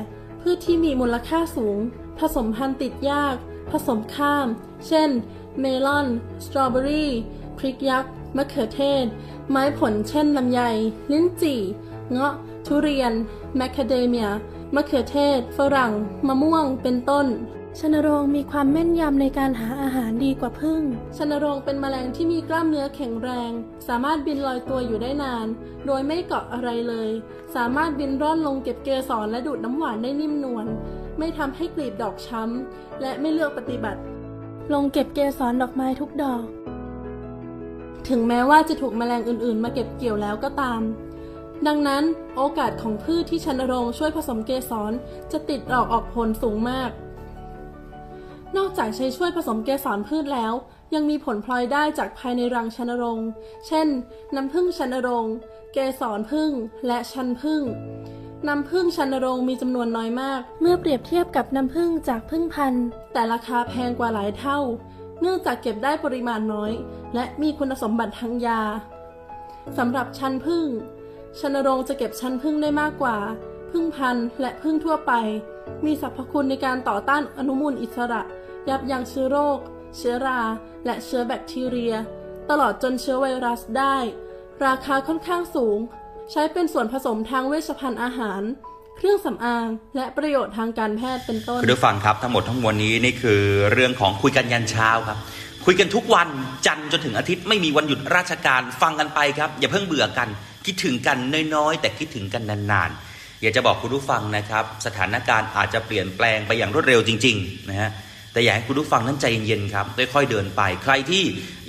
พืชที่มีมูลค่าสูงผสมพันธุ์ติดยากผสมข้ามเช่นเมลอนสตรอเบอรี่พริกยักษ์มะเขือเทศไม้ผลเช่นลำไยลิ้นจี่เงาะทุเรียนแมคคาเดเมียมะเขือเทศฝรั่งมะม่วงเป็นต้นชนโรงมีความแม่นยำในการหาอาหารดีกว่าผึ้งชนโรงเป็นแมลงที่มีกล้ามเนื้อแข็งแรงสามารถบินลอยตัวอยู่ได้นานโดยไม่เกาะอะไรเลยสามารถบินร่อนลงเก็บเกสรและดูดน้ำหวานได้นิ่มนวลไม่ทำให้กลีบดอกช้ำและไม่เลือกปฏิบัติลงเก็บเกสรดอกไม้ทุกดอกถึงแม้ว่าจะถูกแมลงอื่นๆมาเก็บเกี่ยวแล้วก็ตามดังนั้นโอกาสของพืชที่ชนโรงช่วยผสมเกสรจะติดดอกออกผลสูงมากนอกจากใช้ช่วยผสมเกสรพืชแล้วยังมีผลพลอยได้จากภายในรังชนโรงเช่นน้ำผึ้งชนโรงเกสรผึ้งและชันผึ้งน้ำผึ้งชนโรงมีจำนวนน้อยมากเมื่อเปรียบเทียบกับน้ำผึ้งจากผึ้งพันธุ์แต่ราคาแพงกว่าหลายเท่าเนื่องจากเก็บได้ปริมาณน้อยและมีคุณสมบัติทางยาสำหรับชันผึ้งชนโรงจะเก็บชันผึ้งได้มากกว่าผึ้งพันธุ์และผึ้งทั่วไปมีสรรพคุณในการต่อต้านอนุมูลอิสระยับยั้งเชื้อโรคเชื้อราและเชื้อแบคทีเรียตลอดจนเชื้อไวรัสได้ราคาค่อนข้างสูงใช้เป็นส่วนผสมทางเวชภัณฑ์อาหาร เครื่องสำอางและประโยชน์ทางการแพทย์เป็นต้นคุณผู้ฟังครับทั้งหมดทั้งมวลนี้นี่คือเรื่องของคุยกันยันเช้าครับคุยกันทุกวันจันทร์จนถึงอาทิตย์ไม่มีวันหยุดราชการฟังกันไปครับอย่าเพิ่งเบื่อกันคิดถึงกันน้อยๆแต่คิดถึงกันนานๆอยากจะบอกคุณผู้ฟังนะครับสถานการณ์อาจจะเปลี่ยนแปลงไปอย่างรวดเร็วจริงๆนะฮะแต่อยากให้คุณผู้ฟังนั้นใจเย็นๆครับค่อยๆเดินไปใครที่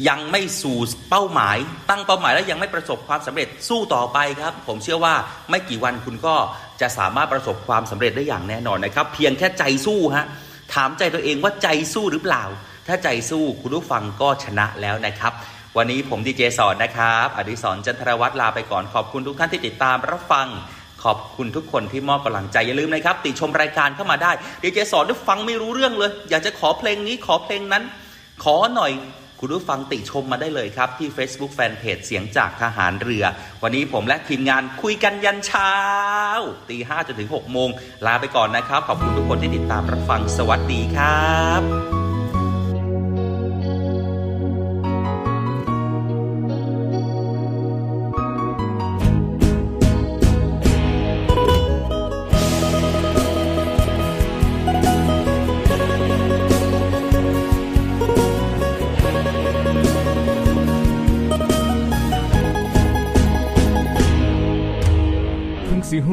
ยังไม่สู่เป้าหมายตั้งเป้าหมายและยังไม่ประสบความสำเร็จสู้ต่อไปครับผมเชื่อว่าไม่กี่วันคุณก็จะสามารถประสบความสำเร็จได้อย่างแน่นอนนะครับเพียงแค่ใจสู้ฮะถามใจตัวเองว่าใจสู้หรือเปล่าถ้าใจสู้คุณผู้ฟังก็ชนะแล้วนะครับวันนี้ผมดีเจสอนนะครับอดิศรจันทรวัฒน์ลาไปก่อนขอบคุณทุกท่านที่ติดตามรับฟังขอบคุณทุกคนที่มอบกำลังใจอย่าลืมนะครับติชมรายการเข้ามาได้ดีเจสอนฟังไม่รู้เรื่องเลยอยากจะขอเพลงนี้ขอเพลงนั้นขอหน่อยคุณผู้ฟังติชมมาได้เลยครับที่ Facebook Fanpage เสียงจากทหารเรือวันนี้ผมและทีมงานคุยกันยันเช้าตีห้าจนถึงหกโมงลาไปก่อนนะครับขอบคุณทุกคนที่ติดตามรับฟังสวัสดีครับ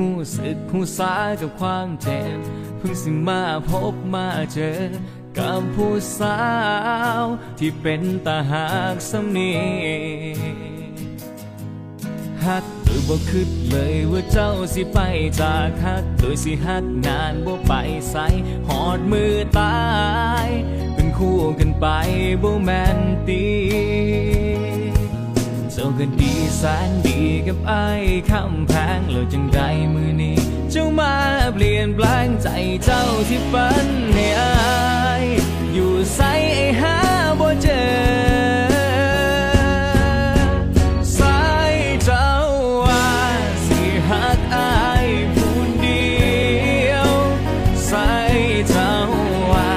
หูสึกหูสากับความเจ็บเพิ่งสิมาพบมาเจอกับผู้สาวที่เป็นตาหักสำนีหักโดยบ่คิดเลยว่าเจ้าสิไปจากหักโดยสิหักนานบ่ไปใส่หอดมือตายเป็นคู่กันไปบ่แม่นตีเจ้าก็ดีแสนดีกับไอ้คำแพงเราจังใดมือนี้เจ้ามาเปลี่ยนแปลงใจเจ้าที่ฝันให้อายอยู่ใส่ไอ้หาบ่เจอสายเจ้าว่าสิหักอายผู้เดียวสายเจ้าว่า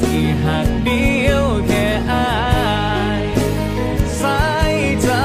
สิหักเดียวแค่อายสายเจ้า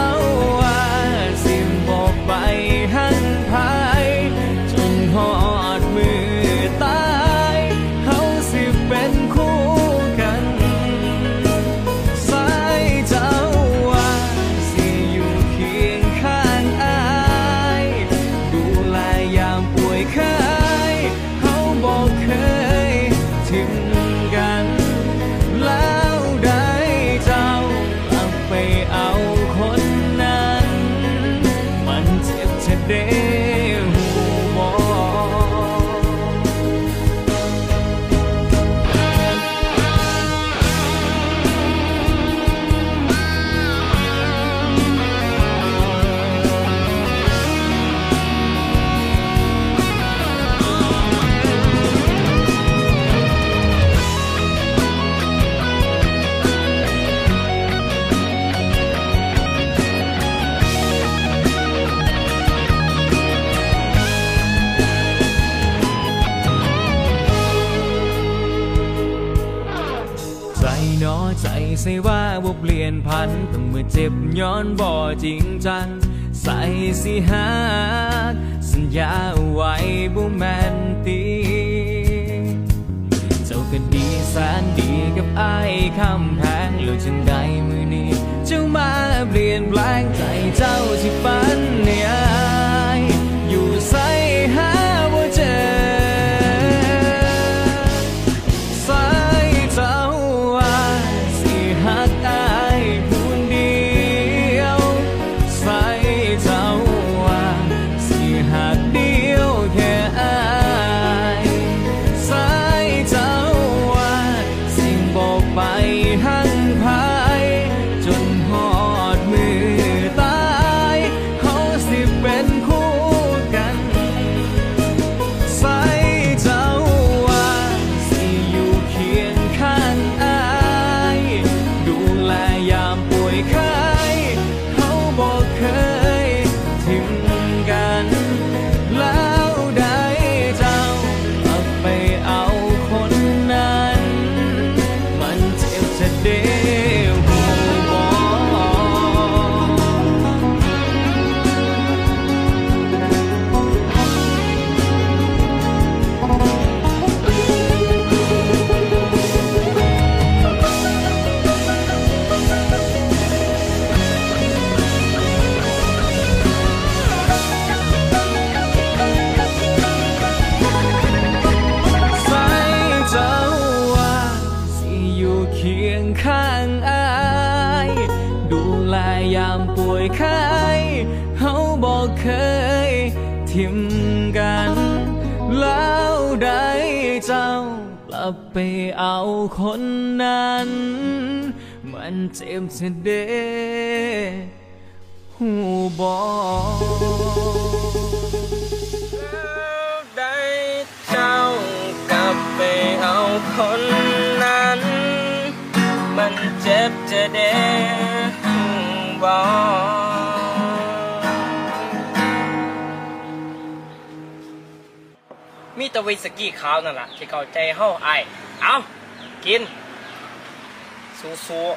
ใส่ว่าว่าเปลี่ยนพันแต่เมื่อเจ็บย้อนบ่จริงจังใส่สิหักสัญญาไว้บ่แม่นตีเจ้าก็ดีแสนดีกับไอ้คำแพงเหลือจังใดมือนี้เจ้ามาเปลี่ยนแปลงใจเจ้าที่ฝันให้อายอยู่ใส่หาบ่เจอเป็น ข้างอายดูแลยามป่วยไข้เฮาบ่เคยทิ่มกันแล้วได้เจ้ากลับไปเอาคนนั้นมันเจ็บเสียเด้หูบ่เอาคนนั้นมันเจ็บจะเด้บอกมีตะวิสกี้ขาวนั่นแหละที่เข้าใจเฮาไอเอากินสู้ๆ